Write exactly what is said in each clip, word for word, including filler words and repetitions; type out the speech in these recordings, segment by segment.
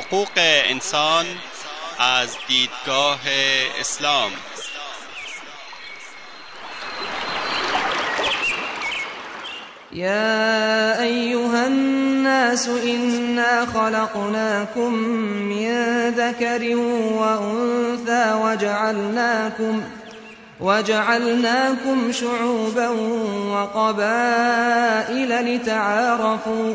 حقوق انسان از دیدگاه اسلام. يا أيها الناس إنا خلقناكم من ذكر وأنثى وجعلناكم وجعلناكم شعوبا وقبائل لتعارفوا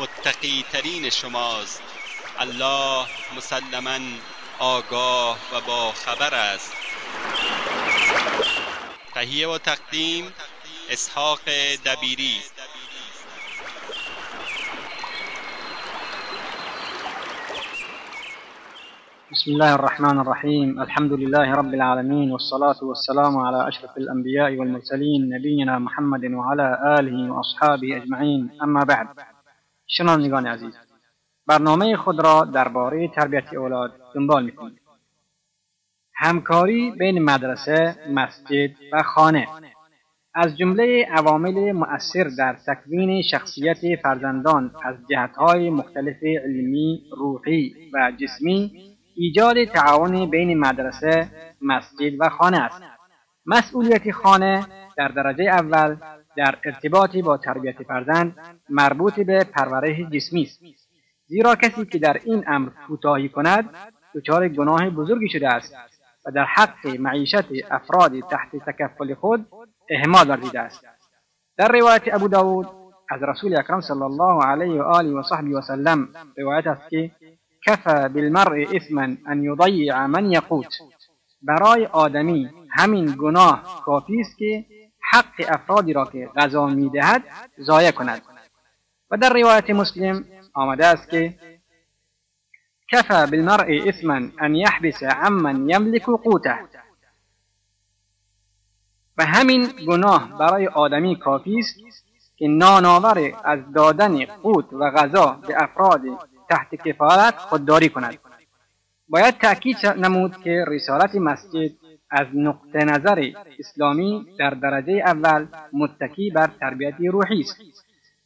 متقی ترین شماست. الله مسلماً آگاه و با خبر است. تهیه و تقدیم اسحاق دبیری. بسم الله الرحمن الرحيم. الحمد لله رب العالمين، والصلاة والسلام على أشرف الأنبياء والمرسلين نبينا محمد وعلى آله وأصحابه أجمعين. اما بعد. شنوندگان عزیز، برنامه خود را درباره تربیت اولاد دنبال می‌کنیم. همکاری بین مدرسه، مسجد و خانه از جمله عوامل مؤثر در تکوین شخصیت فرزندان از جهت‌های مختلف علمی، روحی و جسمی ایجاد تعاون بین مدرسه، مسجد و خانه است. مسئولیت خانه در درجه اول در ارتباط با تربیت فرزند مربوط به پرورش جسمی است. زیرا کسی که در این امر کوتاهی کند، دچار گناه بزرگی شده است و در حق معیشت افراد تحت تکفل خود اهمال ورزیده است. در روایت ابو داود از رسول اکرم صلی الله علیه و آله و صحبه و سلم روایت است که کفا بالمرء اثما ان یضیع من یقوت. برای آدمی همین گناه کافی است که حق افرادی را که غذا میدهد ضایع کند. و در روایت مسلم آمده است که کفا بالمرء اثما ان یحبس عمن یملک قوته. و همین گناه برای آدمی کافی است که ناناور از دادن قوت و غذا به افراد تحت کفالت خودداری کند. باید تأکید نمود که رسالت مسجد از نقطه نظر اسلامی در درجه اول متکی بر تربیت روحی است.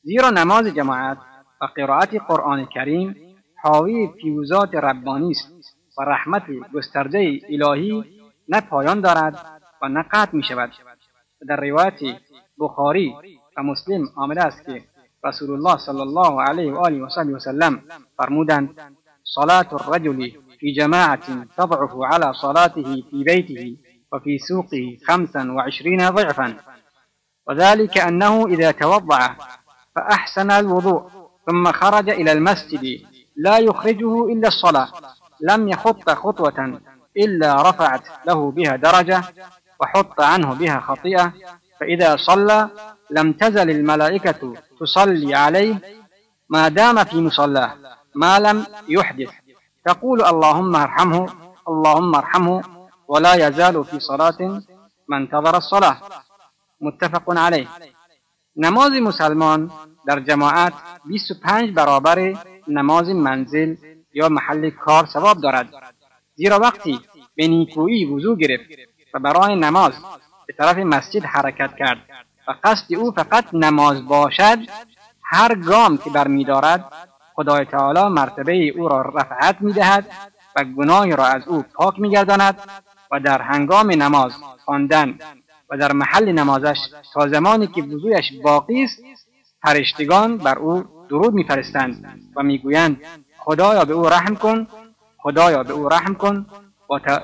زیرا نماز جماعت و قرائت قرآن کریم حاوی فیوزات ربانی است و رحمت گسترده الهی نه پایان دارد و نه قطع می شود. در روایت بخاری و مسلم آمده است که رسول الله صلی الله علیه و آله و صحبه و سلم فرمودند: صلاة الرجل فی جماعت تضعف علی صلاته فی بیته و فی سوقه خمسا و عشرین ضعفا و ذلك انه اذا توضع فاحسن الوضوء ثم خرج الى المسجد لا يخرجه الا الصلاة لم يخط خطوة الا رفعت له بها درجة وحط عنه بها خطيئة فإذا صلى لم تزل الملائكة تصلي عليه ما دام في مصلاه ما لم يحدث تقول اللهم ارحمه اللهم ارحمه ولا يزال في صلاة من انتظر الصلاة. متفق عليه. نماز مسلمان در جماعت بیست و پنج برابر نماز منزل یا محل کار ثواب دارد. زیرا وقتی به نیکویی وضو گرفت و برای نماز به طرف مسجد حرکت کرد و قصد او فقط نماز باشد، هر گام که برمیدارد خدای تعالی مرتبه او را رفعت میدهد و گناهی را از او پاک میگرداند و در هنگام نماز خواندن و در محل نمازش تا زمانی که وضویش باقی است فرشتگان بر او درود میفرستند و میگویند خدایا به او رحم کن، خدایا به او رحم کن.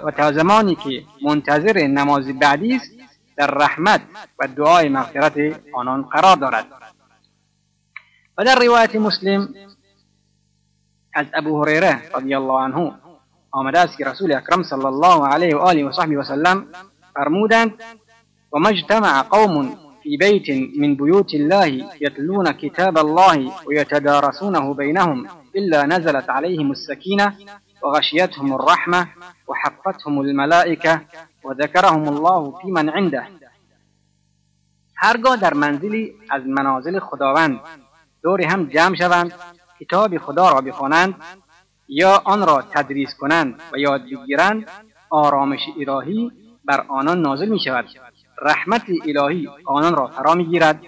و تا زمانی که منتظر نماز بعدی است در رحمت و دعای مغفرت آنان قرار دارد. و در روایت مسلم از ابو هریره رضی الله عنه آمده است که رسول اکرم صلی الله علیه و آله و صحبه و سلم فرمودند: و مجتمع قوم فی بیت من بیوت الله یتلون کتاب الله و یتدارسونه بینهم الا نزلت علیهم السکینه وغشيتهم الرحمة وحفتهم الملائكة وذكرهم الله في من عنده. هرگاه در منزلی از منازل خداوند دور هم جمع شوند، کتاب خدا را بخوانند یا آن را تدریس کنند و یاد بگیرند، آرامش الهی بر آنان نازل می شود. رحمت الهی آنان را فرا می گیرد،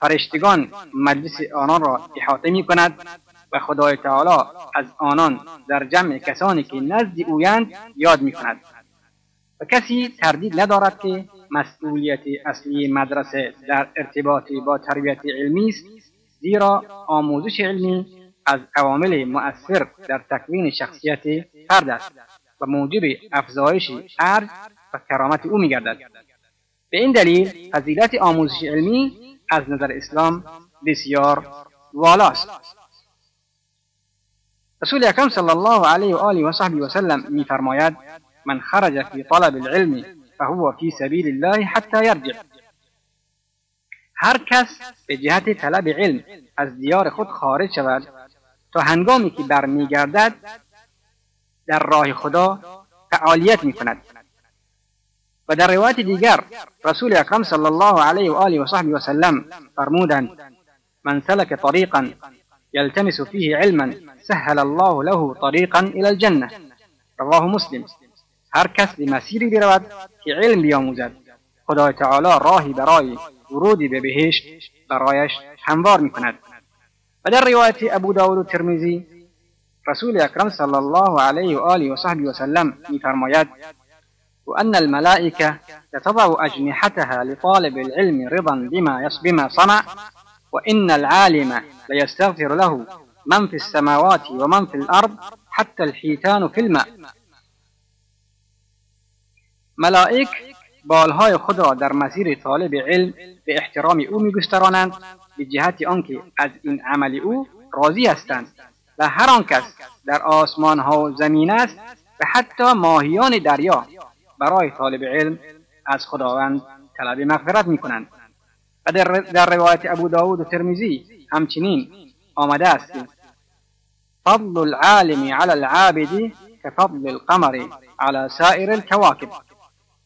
فرشتگان مجلس آنان را احاطه می کند و خدای تعالی از آنان در جمع کسانی که نزد اویند یاد می کند. و کسی تردید ندارد که مسئولیت اصلی مدرسه در ارتباط با تربیت علمی است، زیرا آموزش علمی از عوامل مؤثر در تکوین شخصیت فرد است و موجب افزایش ارج و کرامت او می‌گردد. به این دلیل فضیلت آموزش علمی از نظر اسلام بسیار والا است. رسول اکرم صلی الله علیه و آله و صحبی و سلم می‌فرماید: من خرج فی طلب العلم فهو فی سبیل الله حتی یرجع. هر کس به جهت طلب علم از دیار خود خارج شود تا هنگامی که برمیگردد در راه خدا فعالیت می‌کند. و در روایت دیگر رسول اکرم صلی الله علیه و آله و صحبی و سلم فرمودند: من سلک طریقا یلتمس فیه علما سهل الله له طریقا الی الجنه. رواه مسلم. هر کس به مسیری برود که علم بیاموزد، خدای تعالی راهی برای ورودی به بهشت برایش هموار می‌کند. و در روایت ابو داود و ترمذی رسول اکرم صلی الله علیه و آله و صحبی و سلم می‌فرماید: وأن الملائكة تضع أجنحتها لطالب العلم رضا بما بما صنع، وإن العالم ليستغفر له من في السماوات ومن في الأرض حتى الحيتان في الماء. ملائک بالهای خود را در مسیر طالب علم به احترام او می‌گسترانند، به جهت آنکه از این عمل او راضی هستند، و هر آن کس در آسمان‌ها و زمین است و حتی ماهیان دریا برای طالب علم از خداوند طلب مغفرت می‌کنند. و در, در روایت ابو داود و ترمذی همچنین آمده است: فضل العالم علی العابد کفضل القمر علی سایر الكواكب.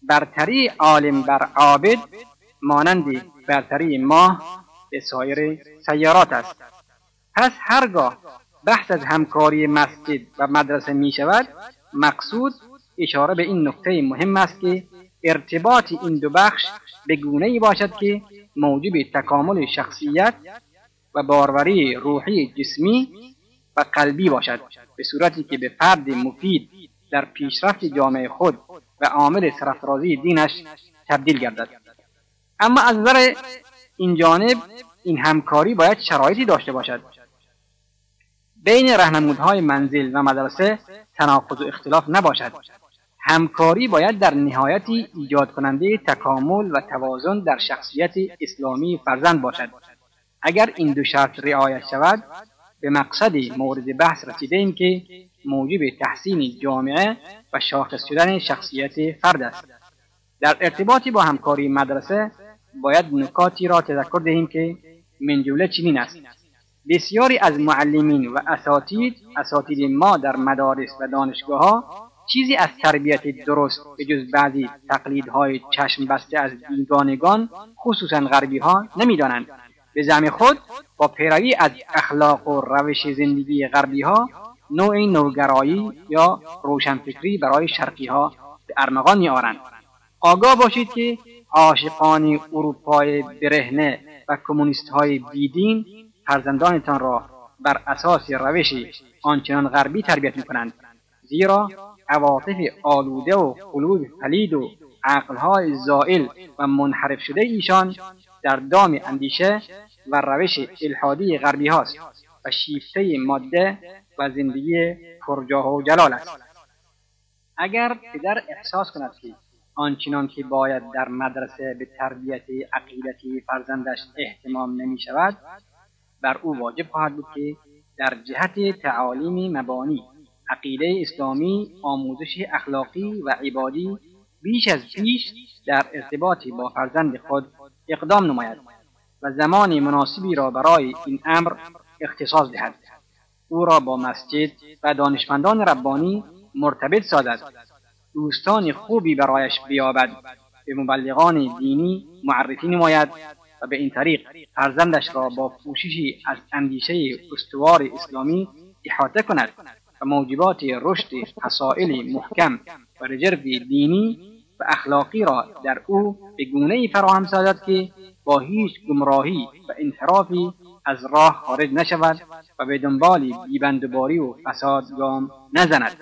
برتری عالم بر عابد مانند برتری ماه به سایر سیارات است. پس هرگاه بحث از همکاری مسجد و مدرسه می شود، مقصود اشاره به این نکته مهم است که ارتباط این دو بخش به گونه‌ای باشد که موجب تکامل شخصیت و باروری روحی جسمی و قلبی باشد، به صورتی که به فرد مفید در پیشرفت جامعه خود و عامل سرفرازی دینش تبدیل گردد. اما از نظر این جانب این همکاری باید شرایطی داشته باشد. بین راهنمودهای منزل و مدرسه تناقض و اختلاف نباشد. همکاری باید در نهایتی ایجاد کننده تکامل و توازن در شخصیت اسلامی فرزند باشد. اگر این دو شرط رعایت شود، به مقصد مورد بحث رسیدیم که موجب تحسین جامعه و شاخص شدن شخصیت فرد است. در ارتباط با همکاری مدرسه باید نکاتی را تذکر دهیم که من جمله چنین است: بسیاری از معلمین و اساتید اساتید ما در مدارس و دانشگاه‌ها چیزی از تربیت درست به جز بعضی تقلیدهای چشم بسته از بیگانگان، خصوصا غربی‌ها، نمی‌دانند. به زعم خود با پیروی از اخلاق و روش زندگی غربی‌ها نوعی نوگرایی یا روشنفکری برای شرقی‌ها به ارمغان می‌آورند. آگاه باشید که عاشقان اروپای برهنه و کمونیست‌های بیدین فرزندانتان را بر اساس روش آنچنان غربی تربیت می‌کنند، زیرا عواطف آلوده و قلوب پلید و عقل‌های زائل و منحرف شده ایشان در دام اندیشه و روش الحادی غربی هاست و شیفته ماده و زندگی پرجاه و جلال است. اگر پدر احساس کند که آنچنان که باید در مدرسه به تربیت عقیدتی فرزندش اهتمام نمی شود، بر او واجب خواهد بود که در جهت تعالیم مبانی عقیده اسلامی آموزش اخلاقی و عبادی بیش از پیش در ارتباط با فرزند خود اقدام نماید و زمان مناسبی را برای این امر اختصاص دهد. او را با مسجد و دانشمندان ربانی مرتبط سازد، دوستان خوبی برایش بیابد، به مبلغان دینی معرفی نماید و به این طریق فرزندش را با پوششی از اندیشه استوار اسلامی احاطه کند و موجبات رشد مسائل محکم و رجرب دینی و اخلاقی را در او به گونه‌ای فراهم سازد که با هیچ گمراهی و انحرافی از راه خارج نشود و به دنبال بیبندباری و فساد گام نزند.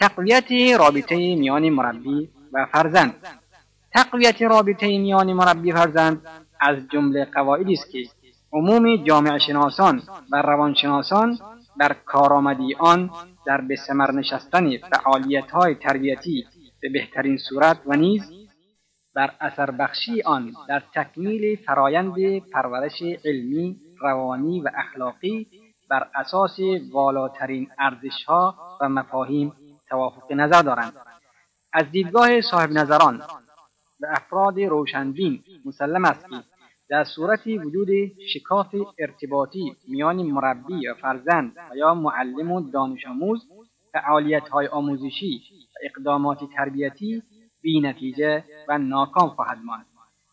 تقویت رابطه میان مربی و فرزند. تقویت رابطه میان مربی و فرزند از جمله قواعدی است که عموم جامعه شناسان و روانشناسان در کارآمدی آن در به ثمر نشستن فعالیت‌های تربیتی به بهترین صورت و نیز بر اثر بخشی آن در تکمیل فرایند پرورش علمی، روانی و اخلاقی بر اساس والاترین ارزش‌ها و مفاهیم توافق نظر دارند. از دیدگاه صاحب نظران و افراد روشنبین مسلم است که در صورت وجود شکاف ارتباطی میان مربی و فرزند و یا معلم و دانش آموز، فعالیت‌های آموزشی و اقدامات تربیتی بی نتیجه و ناکام خواهد ماند.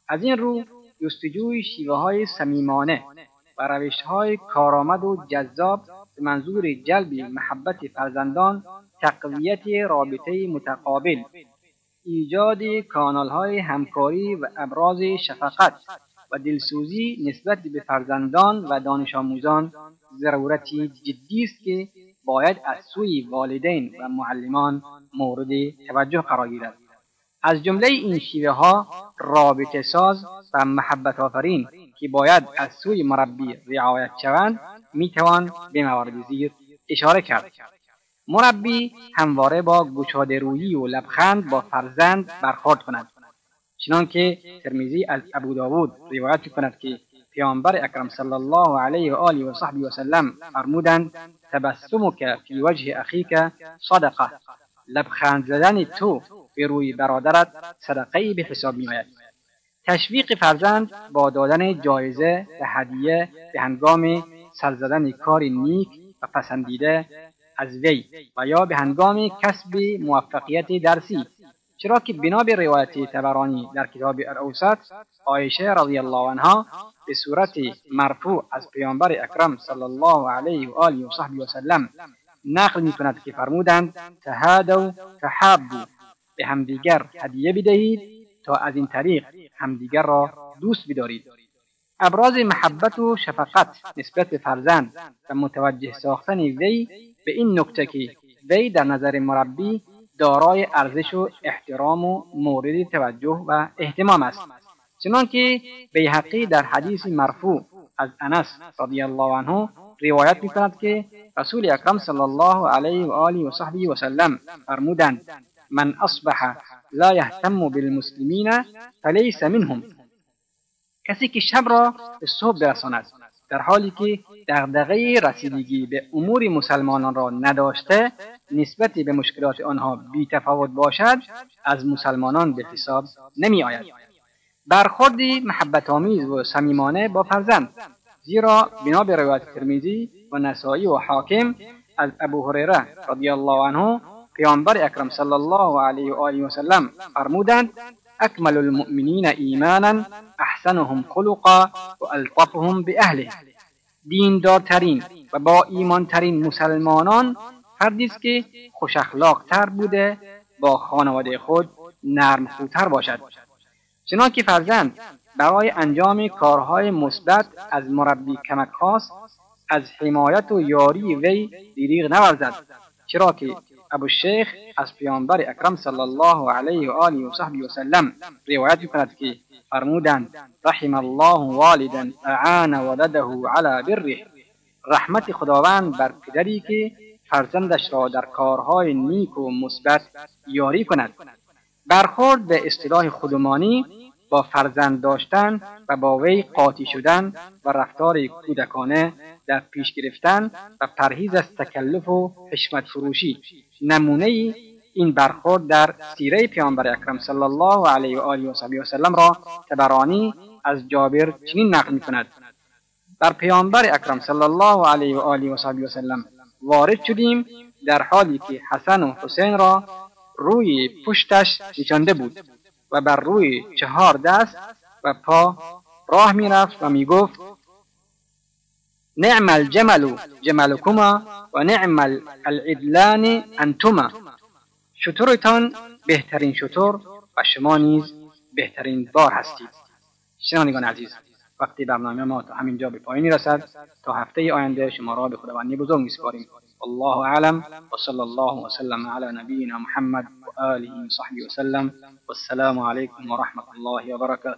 از این رو جستجوی شیوه‌های صمیمانه و روش‌های کارآمد و جذاب به منظور جلب محبت فرزندان، تقویت رابطه متقابل، ایجاد کانال‌های همکاری و ابراز شفقت و دلسوزی نسبت به فرزندان و دانش آموزان ضرورتی جدی است که باید از سوی والدین و معلمان مورد توجه قرار گیرد. از جمله این شیوه ها رابطه ساز و محبت آفرین که باید از سوی مربی رعایت شوند می توان به موارد زیر اشاره کرد. مربی همواره با گشاده رویی و لبخند با فرزند برخورد کند، چنانکه ترمذی از ابو داود روایت کند که پیامبر اکرم صلی الله علیه و آله و صحبی و سلم فرمودند: تبسمک فی وجه اخیک صدقه، لبخند زدن تو به روی برادرت صدقه‌ای به حساب می‌آید. تشویق فرزند با دادن جایزه و هدیه به هنگام سر زدن کاری نیک و پسندیده از وی و یا به هنگام کسب موفقیت درسی، چرا که بنا به روایت طبرانی در کتاب الاوسط، عایشه رضی الله عنها به صورت مرفوع از پیامبر اکرم صلی الله علیه و آله و صحبی و سلم نقل می‌کند که فرمودند: تهادوا تحابوا، به همدیگر هدیه بدهید تا از این طریق همدیگر را دوست بدارید. ابراز محبت و شفقت نسبت به فرزند و متوجه ساختن وی به این نکته که وی در نظر مربی دارای ارزش و احترام و مورد توجه و اهتمام است، چنانکه بیهقی در حدیث مرفوع از انس رضی الله عنه روایت می‌کند که رسول اکرم صلی الله علیه و آله و صحبی و سلم فرمودند: من اصبح لا يهتم بالمسلمین فلیس منهم، کسی که شب را به صبح برساند در حالی که دغدغه رسیدگی به امور مسلمانان را نداشته، نسبت به مشکلات آنها بی تفاوت باشد، از مسلمانان به حساب نمی آید. برخورد محبت آمیز و صمیمانه با فرزند، زیرا بنا به روایت ترمذی و نسائی و حاکم از ابو هریره رضی الله عنه پیامبر اکرم صلی الله علیه و آله و سلم فرمودند: اکمل المؤمنین ایمانا احسنهم خلقا و الطفهم به اهله، دیندارترین و با ایمانترین مسلمانان فردی است که خوش اخلاقتر بوده، با خانواده خود نرمخوتر باشد. چنانکه فرزند برای انجام کارهای مثبت از مربی کمک خواست، از حمایت و یاری وی دریغ نورزد، چرا که ابو الشیخ از پیامبر اکرم صلی الله علیه و آله و صحبی و سلم روایت می‌کند که فرمودند: رحم الله والدا اعان ولده علی بره، رحمت خداوند بر پدری که فرزندش را در کارهای نیک و مثبت یاری کند. برخورد به اصطلاح خودمانی با فرزند داشتن و با وی قاطی شدن و رفتار کودکانه در پیش گرفتن و پرهیز از تکلف و حشمت فروشی، نمونه این برخورد در سیره پیامبر اکرم صلی الله علیه و آله و صحبی و سلم را طبرانی از جابر چنین نقل می‌کند: در پیامبر اکرم صلی الله علیه و آله و صحبی و سلم وارد شدیم در حالی که حسن و حسین را روی پشتش نشانده بود و بر روی چهار دست و پا راه می رفت و می گفت نعم الجمل جملکما و نعم العدلان انتما، شترتان بهترین شتر و شما نیز بهترین بار هستید. شنوندگان عزیز، وقتی برنامه ما تا همین جا به پایانی رسد، تا هفته آینده شما را به خداوندی بزرگ میسپاریم. الله اعلم و صلی الله وسلم علی نبینا محمد و آله و صحبه وسلم. والسلام علیکم و رحمت الله و برکاته.